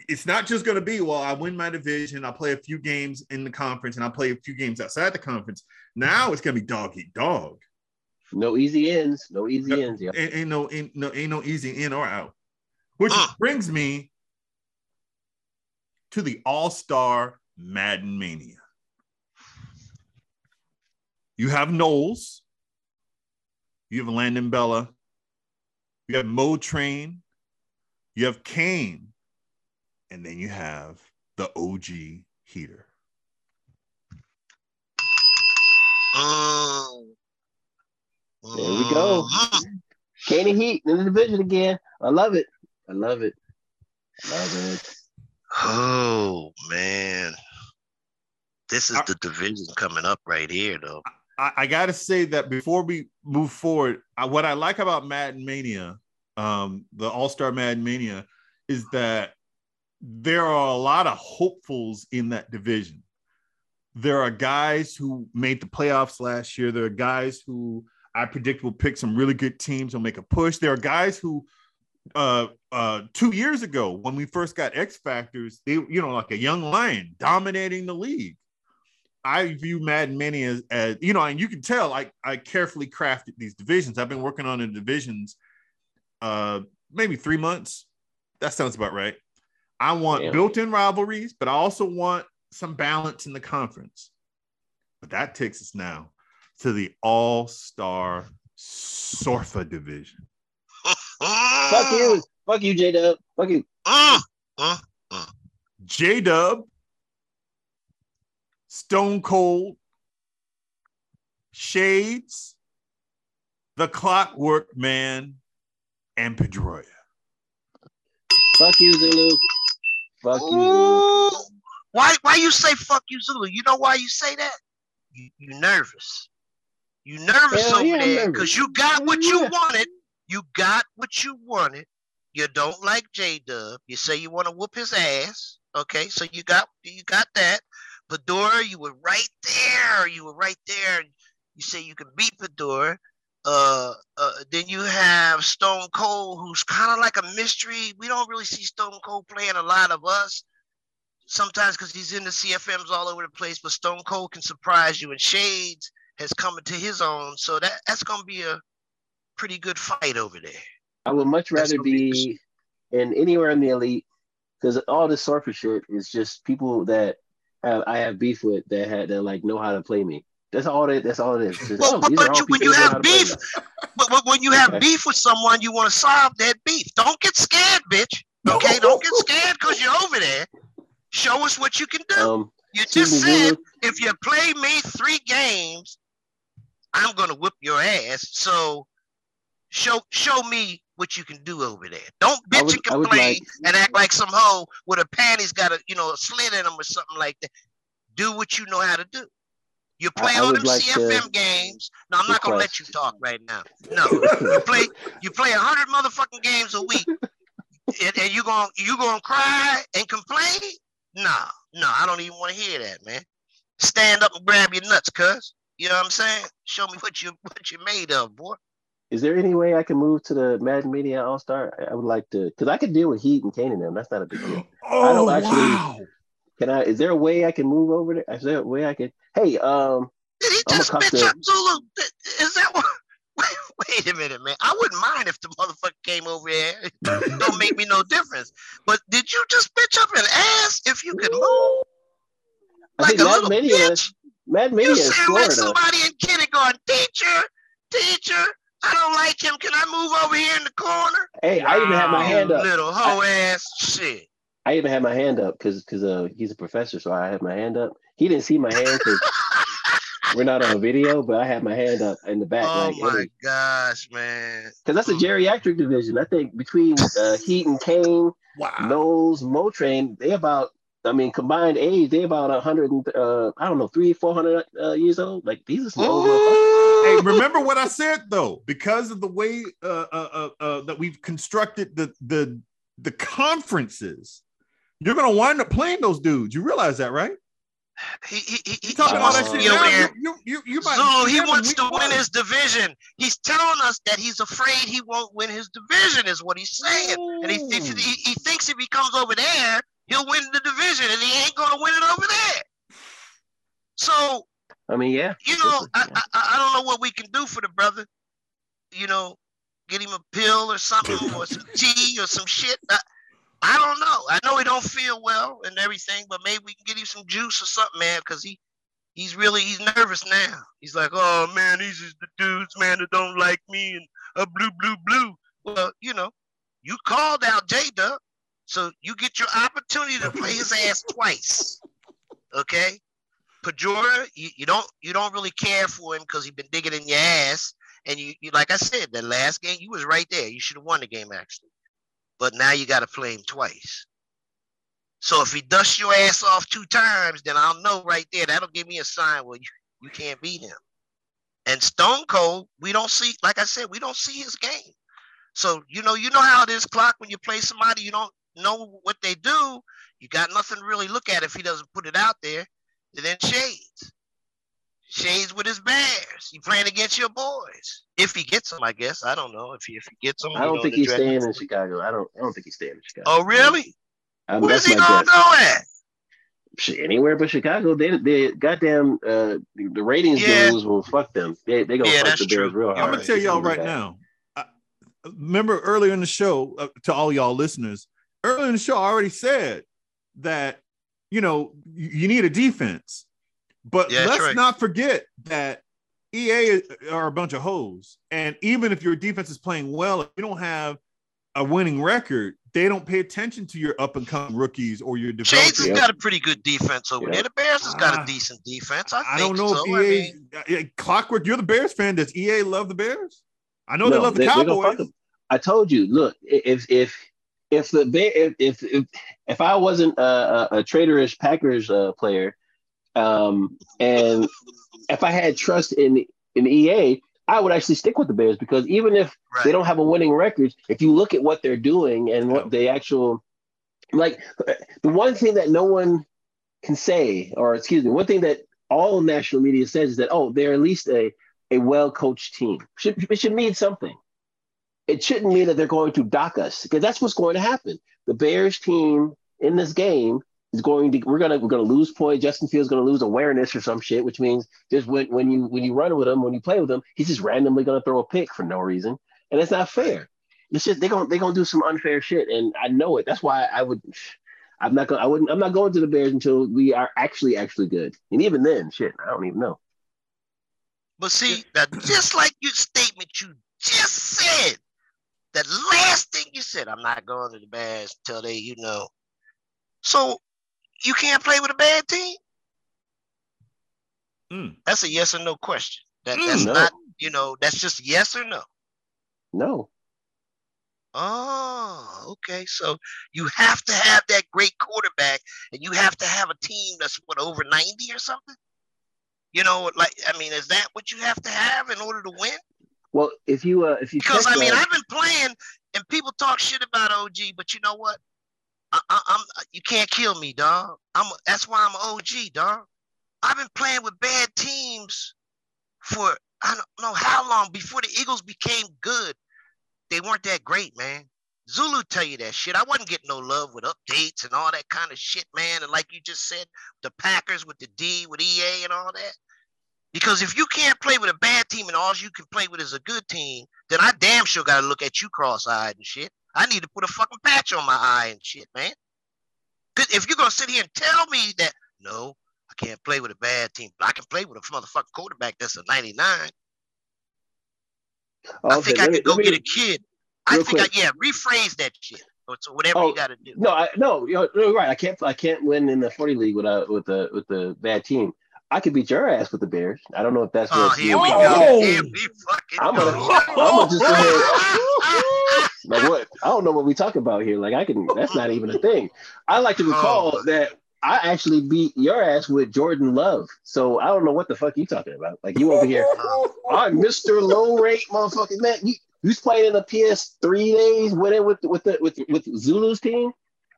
it's not just going to be, well, I win my division, I'll play a few games in the conference, and I'll play a few games outside the conference. Now it's going to be dog eat dog. No easy ends. No easy ends. Yeah. Ain't no easy in or out. Which brings me to the All-Star Madden Mania. You have Knowles. You have Landon Bella. You have Mo Train. You have Kane. And then you have the OG Heater. There we go. Kane and Heat in the division again. I love it. I love it. Love it. Oh, man. This is the division coming up right here, though. I got to say that before we move forward, what I like about Madden Mania, the All-Star Madden Mania, is that there are a lot of hopefuls in that division. There are guys who made the playoffs last year. There are guys who I predict will pick some really good teams and make a push. There are guys who 2 years ago, when we first got X Factors, they, you know, like a young lion dominating the league. I view Madden Mania as, you know, and you can tell I carefully crafted these divisions. I've been working on the divisions maybe 3 months. That sounds about right. I want built-in rivalries, but I also want some balance in the conference. But that takes us now to the All-Star Sorfa division. Fuck you. Fuck you, J Dub. Fuck you. J Dub, Stone Cold, Shades, the Clockwork Man, and Pedroia. Fuck you, Zulu. Fuck you, Zulu. Why you say fuck you, Zulu? You know why you say that? You nervous. You nervous over there because you got what you wanted. You got what you wanted. You don't like J-Dub. You say you want to whoop his ass. Okay, so you got that. Pedroia, you were right there. You were right there. You say you can beat Pedroia. Then you have Stone Cold, who's kind of like a mystery. We don't really see Stone Cold playing a lot of us sometimes because he's in the CFMs all over the place, but Stone Cold can surprise you, and Shades has come into his own. So that's going to be a pretty good fight over there. I would much rather be in anywhere in the elite because all this surfer shit is just people that I have beef with that like know how to play me. That's all it is. Well, when you have beef with someone, you want to solve that beef. Don't get scared, bitch. Okay, don't get scared because you're over there. Show us what you can do. You just said, if you play me 3 games, I'm going to whip your ass. So show me what you can do over there. Don't bitch and complain and act like some hoe with a panties got a slit in them or something like that. Do what you know how to do. You play all them CFM games. No, I'm not going to let you talk right now. No. You play 100 motherfucking games a week, and you gonna cry and complain? No, I don't even want to hear that, man. Stand up and grab your nuts, cuz. You know what I'm saying? Show me what you made of, boy. Is there any way I can move to the Madden Mania All-Star? I would like to, because I could deal with Heat and Kane and them. That's not a big deal. Wow. Is there a way I can move over there? Is there a way I can? Hey, did he just bitch up Zulu? Is that what? Wait a minute, man. I wouldn't mind if the motherfucker came over here. Don't make me no difference. But did you just bitch up an ass if you could move? Like a little bitch? You sound like somebody in kindergarten. Teacher, I don't like him. Can I move over here in the corner? Hey, I even have my hand up. Little hoe ass shit. I even had my hand up because he's a professor, so I had my hand up. He didn't see my hand because we're not on video, but I had my hand up in the back. Oh, my gosh, man. Because that's a geriatric division. I think between Heat and Kane, Knowles, Motrain, combined age, they about 300, 400 years old. Like, these are small motherfuckers. Hey, remember what I said, though. Because of the way that we've constructed the conferences, you're going to wind up playing those dudes. You realize that, right? He talking about that shit now. He wants to win his division. He's telling us that he's afraid he won't win his division, is what he's saying. Ooh. And he thinks if he comes over there, he'll win the division, and he ain't gonna win it over there. So, I mean, yeah, you know, I don't know what we can do for the brother. You know, get him a pill or something, or some tea or some shit. I don't know. I know he don't feel well and everything, but maybe we can get him some juice or something, man, because he's nervous now. He's like, oh, man, these is the dudes, man, that don't like me and blue. Well, you know, you called out J Dub, so you get your opportunity to play his ass twice, okay? Pedroia, you don't really care for him because he's been digging in your ass, and you like I said, that last game, you was right there. You should have won the game, actually. But now you got to play him twice. So if he dusts your ass off two times, then I'll know right there. That'll give me a sign where you can't beat him. And Stone Cold, we don't see, like I said, we don't see his game. So, you know how it is, Clock, when you play somebody, you don't know what they do. You got nothing to really look at if he doesn't put it out there. And then Shades with his Bears. He playing against your boys. If he gets them, I guess. I don't know if he gets them. I don't think he's staying in Chicago. I don't think he's staying in Chicago. Oh, really? Where's he gonna go at? Anywhere but Chicago. They goddamn the ratings goes will fuck them. They gonna fuck the Bears real hard. I'm gonna tell y'all right now. I remember earlier in the show, to all y'all listeners, earlier in the show, I already said that you need a defense. But let's not forget that EA are a bunch of hoes. And even if your defense is playing well, if you don't have a winning record, they don't pay attention to your up-and-coming rookies or your developers. Shades has got a pretty good defense over there. The Bears has got a decent defense. I don't know if EA... Clockwork, you're the Bears fan. Does EA love the Bears? I know they love the Cowboys. I told you, look, if I wasn't a traitorish Packers player... and if I had trust in EA, I would actually stick with the Bears because even if they don't have a winning record, if you look at what they're doing and what they the one thing that no one can say, or excuse me, one thing that all national media says is that, oh, they're at least a well-coached team. It should mean something. It shouldn't mean that they're going to dock us because that's what's going to happen. The Bears team in this game is going to we're gonna lose points. Justin Fields is gonna lose awareness or some shit, which means just when you run with him, when you play with him, he's just randomly gonna throw a pick for no reason, and it's not fair. It's just they're gonna do some unfair shit, and I know it. That's why I'm not going to the Bears until we are actually good, and even then, shit, I don't even know. But see, that just like your statement you just said, that last thing you said, I'm not going to the Bears until they, so. You can't play with a bad team? That's a yes or no question. That's just yes or no. No. Oh, okay. So you have to have that great quarterback and you have to have a team that's over 90 or something? Is that what you have to have in order to win? Well, if you because I've been playing and people talk shit about OG, but you know what? You can't kill me, dog. That's why I'm OG, dog. I've been playing with bad teams for I don't know how long before the Eagles became good. They weren't that great, man. Zulu tell you that shit. I wasn't getting no love with updates and all that kind of shit, man. And like you just said, the Packers with the D, with EA and all that. Because if you can't play with a bad team and all you can play with is a good team, then I damn sure got to look at you cross-eyed and shit. I need to put a fucking patch on my eye and shit, man. If you're going to sit here and tell me that, no, I can't play with a bad team, but I can play with a motherfucking quarterback that's a 99. Okay, I think I could get a kid. Rephrase that shit. So whatever you got to do. No, you're right. I can't win in the 40 league with a bad team. I could beat your ass with the Bears. I don't know if that's what here we go. Here we fucking I'm gonna just go ahead. Like what? I don't know what we talking about here. Like that's not even a thing. I like to recall that I actually beat your ass with Jordan Love. So I don't know what the fuck you talking about. Like you over here, I'm Mr. Low Rate, motherfucking man. You was playing in the PS3 days with Zulu's team.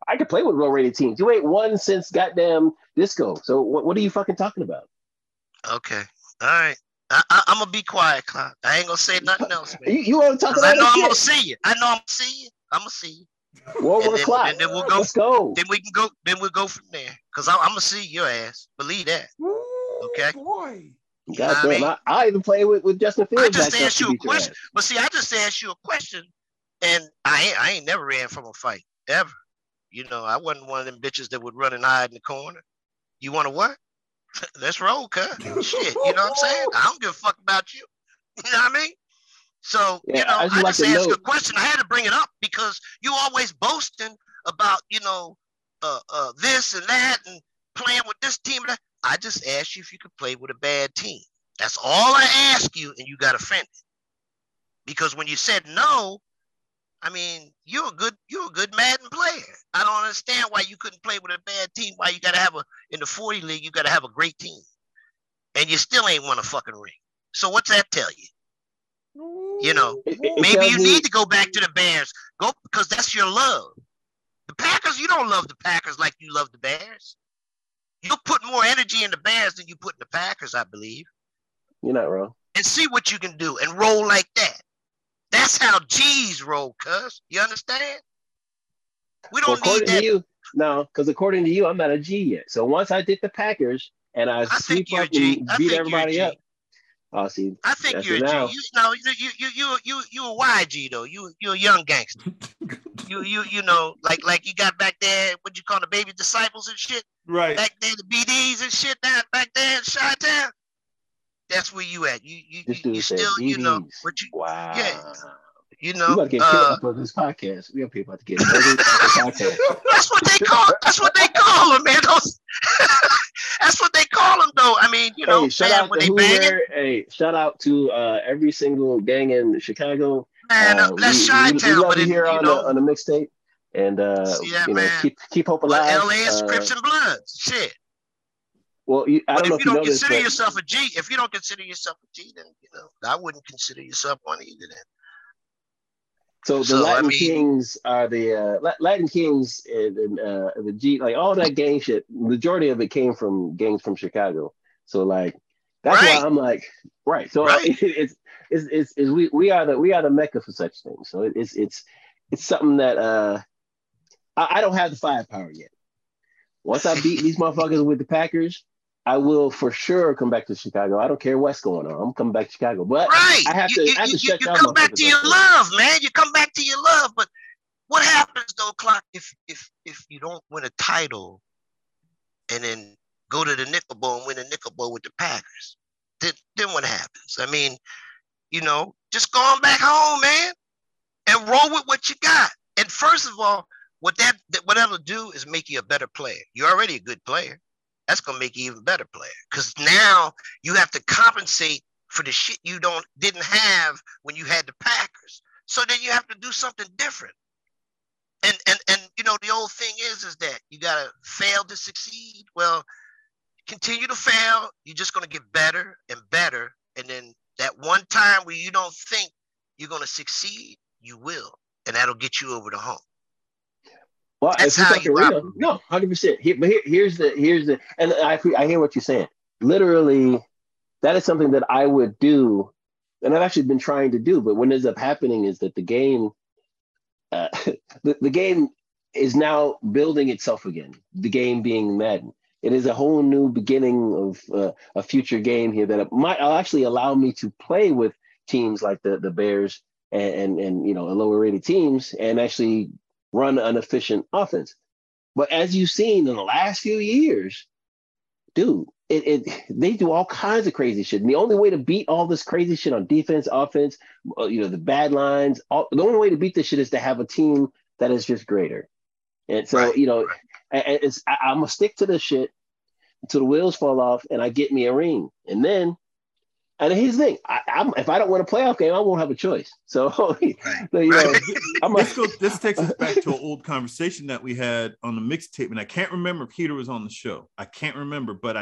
I could play with low rated teams. You ain't won since goddamn Disco. So what are you fucking talking about? Okay. All right. I'm gonna be quiet, Clock. I ain't gonna say nothing else, man. You want to talk about? I know I'm gonna see you. I know I'm gonna see you. I'm gonna see you. World War Clock. And then we'll go. Let's go. Then we can go. Then we'll go from there. Cause I'm gonna see your ass. Believe that. Ooh, okay. Boy. God damn, I even play with Justin Fields. I just asked you a question. But see, I just asked you a question, and I ain't never ran from a fight ever. You know, I wasn't one of them bitches that would run and hide in the corner. You want to what? Let's roll, cuz. Shit, you know what I'm saying? I don't give a fuck about you. You know what I mean? So, yeah, you know, I just asked you a question. I had to bring it up because you always boasting about, you know, this and that and playing with this team. I just asked you if you could play with a bad team. That's all I asked you, and you got offended. Because when you said no, I mean, you're a good Madden player. I don't understand why you couldn't play with a bad team, why you got to have in the 40 league, you got to have a great team. And you still ain't won a fucking ring. So what's that tell you? You know, maybe you need to go back to the Bears. Go, because that's your love. The Packers, you don't love the Packers like you love the Bears. You'll put more energy in the Bears than you put in the Packers, I believe. You're not wrong. And see what you can do and roll like that. That's how G's roll, cuz. You understand? We don't need that. No, because according to you, I'm not a G yet. So once I did the Packers and I sweep up and beat everybody up. Oh, see, I think you're a G. No, you a YG though. You're a young gangster. You know, like you got back there. What you call the baby disciples and shit? Right. Back there, the BDs and shit. Down back there in Chi-Town. That's where you at. You still, you know what you. Wow. Yeah. You know. We about to get killed for this podcast. We are people about to get killed for this podcast. That's what they call. That's what they call them, man. That's what they call them, though. I mean, you know, shout out to every single gang in Chicago. Man, that's Chi-Town. We love you here on the mixtape, and keep hope alive. LA is Crips and Bloods, shit. Well, if you don't consider yourself a G, then you know I wouldn't consider yourself one either. Then. So the Latin Kings are the Latin Kings and the G, like all that gang shit. Majority of it came from gangs from Chicago. So like that's why I'm like right. So it's we are the mecca for such things. So it's something that I don't have the firepower yet. Once I beat these motherfuckers with the Packers, I will for sure come back to Chicago. I don't care what's going on. I'm coming back to Chicago. But I have to come back to your love, man. You come back to your love. But what happens though, Clock, if you don't win a title and then go to the Nickel Bowl and win the Nickel Bowl with the Packers? Then what happens? I mean, you know, just going back home, man, and roll with what you got. And first of all, what that'll do is make you a better player. You're already a good player. That's going to make you an even better player because now you have to compensate for the shit you didn't have when you had the Packers. So then you have to do something different. And you know, the old thing is that you got to fail to succeed. Well, continue to fail. You're just going to get better and better. And then that one time where you don't think you're going to succeed, you will. And that'll get you over the hump. Well, that's how you rock. No, 100%. But here's the, and I hear what you're saying. Literally, that is something that I would do, and I've actually been trying to do. But what ends up happening is that the game is now building itself again. The game being Madden. It is a whole new beginning of a future game here that might actually allow me to play with teams like the Bears and you know lower rated teams and actually run an efficient offense. But as you've seen in the last few years, dude, they do all kinds of crazy shit. And the only way to beat all this crazy shit on defense, offense, you know, the bad lines, the only way to beat this shit is to have a team that is just greater. And so, you know, I'm going to stick to this shit until the wheels fall off and I get me a ring. And then, and here's the thing: if I don't win a playoff game, I won't have a choice. So, you know, this takes us back to an old conversation that we had on the mixtape, and I can't remember if Peter was on the show. I can't remember, but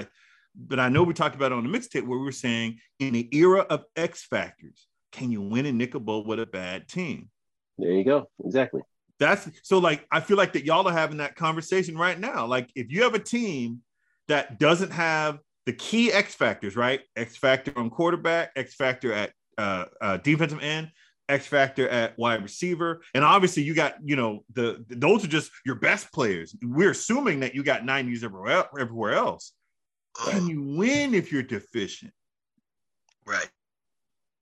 I know we talked about it on the mixtape where we were saying in the era of X factors, can you win a Nickel Bowl with a bad team? There you go, exactly. That's so like, I feel like that y'all are having that conversation right now. Like if you have a team that doesn't have the key X factors, right? X factor on quarterback, X factor at defensive end, X factor at wide receiver. And obviously you got, you know, those are just your best players. We're assuming that you got 90s everywhere else. Can you win if you're deficient? Right.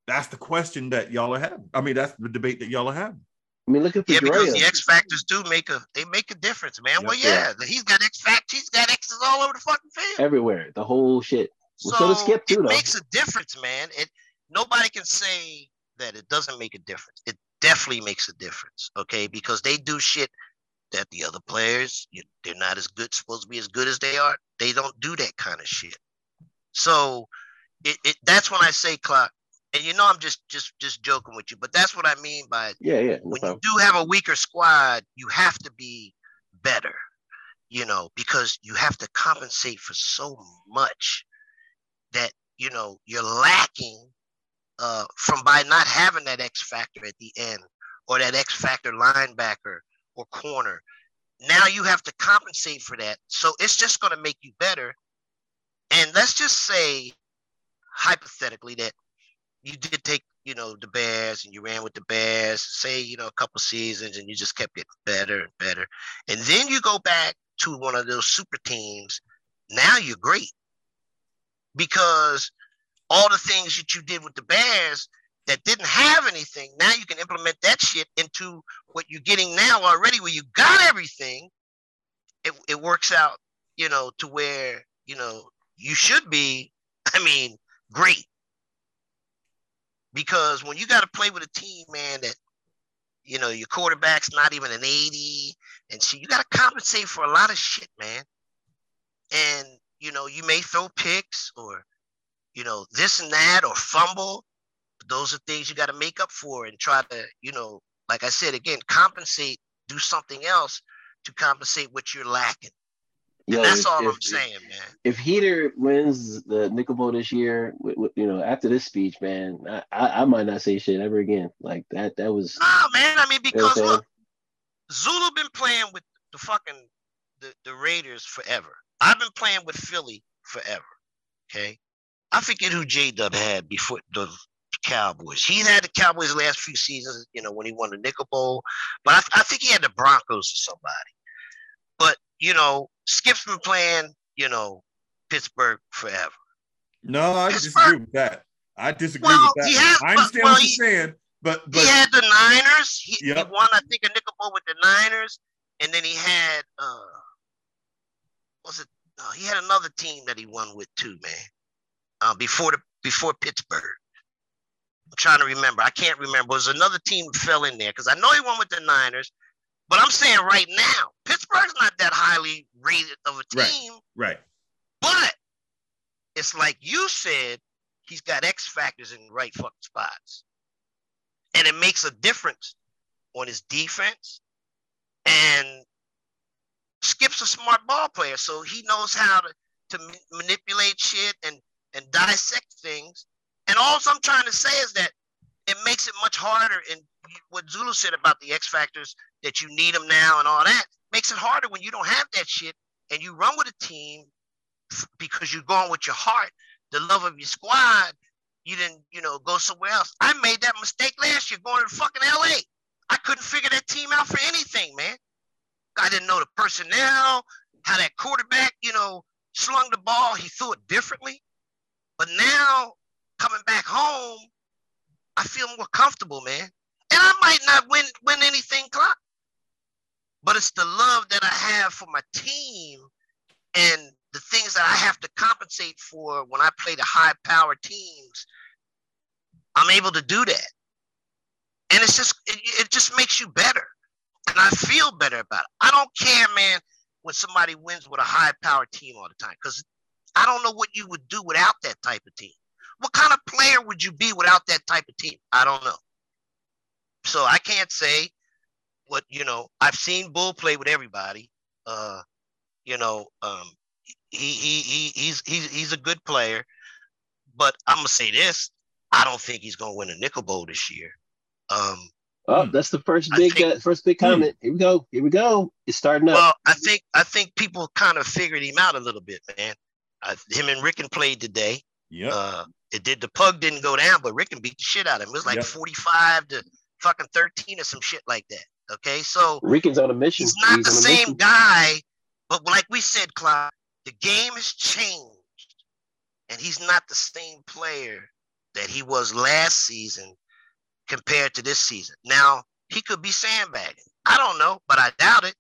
That's the question that y'all are having. I mean, that's the debate that y'all are having. I mean, look at Pedroia. Because the X factors do make a difference, man. Yep, well, yeah, he's got X factors. He's got X's all over the fucking field. Everywhere, the whole shit. So Skip too, though. Makes a difference, man. Nobody can say that it doesn't make a difference. It definitely makes a difference, okay? Because they do shit that the other players, they're not as good, supposed to be as good as they are. They don't do that kind of shit. So that's when I say, Clock, and you know I'm just joking with you, but that's what I mean by when you do have a weaker squad, you have to be better, you know, because you have to compensate for so much that, you know, you're lacking from by not having that X factor at the end or that X factor linebacker or corner. Now you have to compensate for that. So it's just going to make you better. And let's just say hypothetically that you did take, you know, the Bears and you ran with the Bears, say, you know, a couple seasons and you just kept getting better and better. And then you go back to one of those super teams. Now you're great because all the things that you did with the Bears that didn't have anything, now you can implement that shit into what you're getting now already where you got everything. It works out, you know, to where, you know, you should be, I mean, great. Because when you got to play with a team, man, that, you know, your quarterback's not even an 80. And so you got to compensate for a lot of shit, man. And, you know, you may throw picks or, you know, this and that or fumble. Those are things you got to make up for and try to, you know, like I said, again, compensate, do something else to compensate what you're lacking. Yo, I'm saying, man. If Heater wins the Nickel Bowl this year, you know, after this speech, man, I might not say shit ever again. Like that was. Nah, man. I mean, because look, Zulu been playing with the fucking the Raiders forever. I've been playing with Philly forever. Okay, I forget who J Dub had before the Cowboys. He had the Cowboys the last few seasons, you know, when he won the Nickel Bowl, but I think he had the Broncos or somebody. But you know. Skip's been playing, you know, Pittsburgh forever. No, I disagree with that. I disagree with that. I understand what you're saying, but he had the Niners. He won, I think, a Nickel Bowl with the Niners, and then he had he had another team that he won with too, man. Before Pittsburgh, I'm trying to remember. I can't remember. It was another team that fell in there because I know he won with the Niners. But I'm saying right now, Pittsburgh's not that highly rated of a team. Right. But it's like you said, he's got X factors in the right fucking spots. And it makes a difference on his defense. And Skip's a smart ball player, so he knows how to manipulate shit and dissect things. And all I'm trying to say is that it makes it much harder. And what Zulu said about the X factors, that you need them now and all that, makes it harder when you don't have that shit and you run with a team because you're going with your heart, the love of your squad. You didn't, you know, go somewhere else. I made that mistake last year going to fucking LA. I couldn't figure that team out for anything, man. I didn't know the personnel, how that quarterback, you know, slung the ball. He threw it differently. But now coming back home, I feel more comfortable, man. And I might not win anything, Clock. But it's the love that I have for my team and the things that I have to compensate for when I play the high-powered teams. I'm able to do that. And it's just it just makes you better. And I feel better about it. I don't care, man, when somebody wins with a high-powered team all the time because I don't know what you would do without that type of team. What kind of player would you be without that type of team? I don't know. So I can't say. What, you know, I've seen Bull play with everybody. You know, he's a good player, but I'm gonna say this: I don't think he's gonna win a Nickel Bowl this year. Oh, that's the first big comment. Here we go. It's starting up. Well, I think people kind of figured him out a little bit, man. Him and Rikin played today. Yeah. The pug didn't go down, but Rikin beat the shit out of him. It was like 45 to fucking 13 or some shit like that. Okay, so Rikin's on a mission. He's not the same guy, but like we said, Clyde, the game has changed, and he's not the same player that he was last season compared to this season. Now, he could be sandbagging. I don't know, but I doubt it.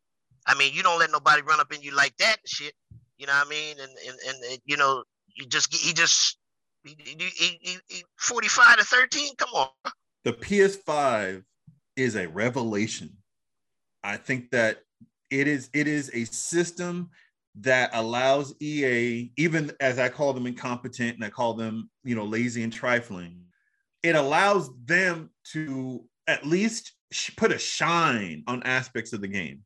I mean, you don't let nobody run up in you like that and shit. You know what I mean? And you know, he 45 to 13? Come on. The PS5 is a revelation. I think that it is a system that allows EA, even as I call them incompetent and I call them, you know, lazy and trifling, it allows them to at least put a shine on aspects of the game.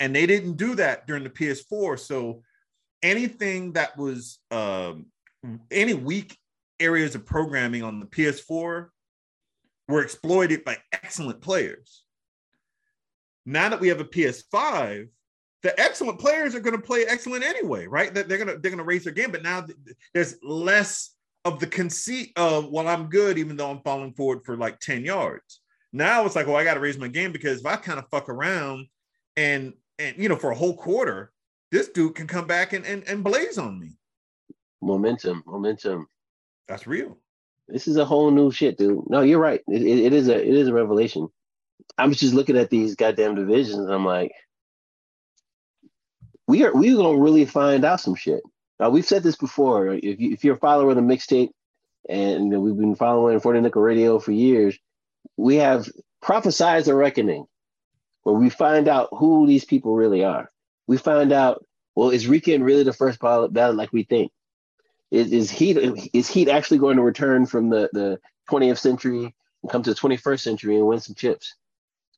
And they didn't do that during the PS4. So anything that was any weak areas of programming on the PS4 were exploited by excellent players. Now that we have a PS5, the excellent players are going to play excellent anyway, right? That they're going to raise their game, but now there's less of the conceit of, well, I'm good even though I'm falling forward for like 10 yards. Now it's like, well, I got to raise my game because if I kind of fuck around and you know, for a whole quarter, this dude can come back and blaze on me. Momentum. That's real. This is a whole new shit, dude. No, you're right. It is a revelation. I'm just looking at these goddamn divisions and I'm like, we're going to really find out some shit. Now, we've said this before. If you're a follower of the mixtape, and we've been following 40 Nickel Radio for years, we have prophesized a reckoning where we find out who these people really are. We find out, well, is Rikin really the first ballot like we think? Is Heat actually going to return from the 20th century and come to the 21st century and win some chips?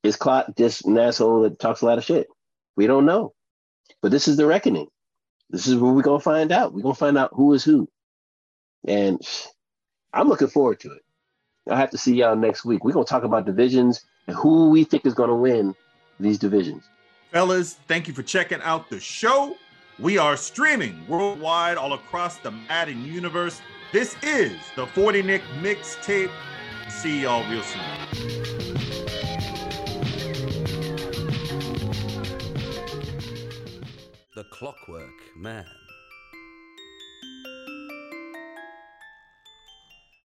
Is Clock just an asshole that talks a lot of shit? We don't know. But this is the reckoning. This is where we're going to find out. We're going to find out who is who. And I'm looking forward to it. I'll have to see y'all next week. We're going to talk about divisions and who we think is going to win these divisions. Fellas, thank you for checking out the show. We are streaming worldwide all across the Madden universe. This is the 40 Nick Mixtape. See y'all real soon. The Clockwork Man.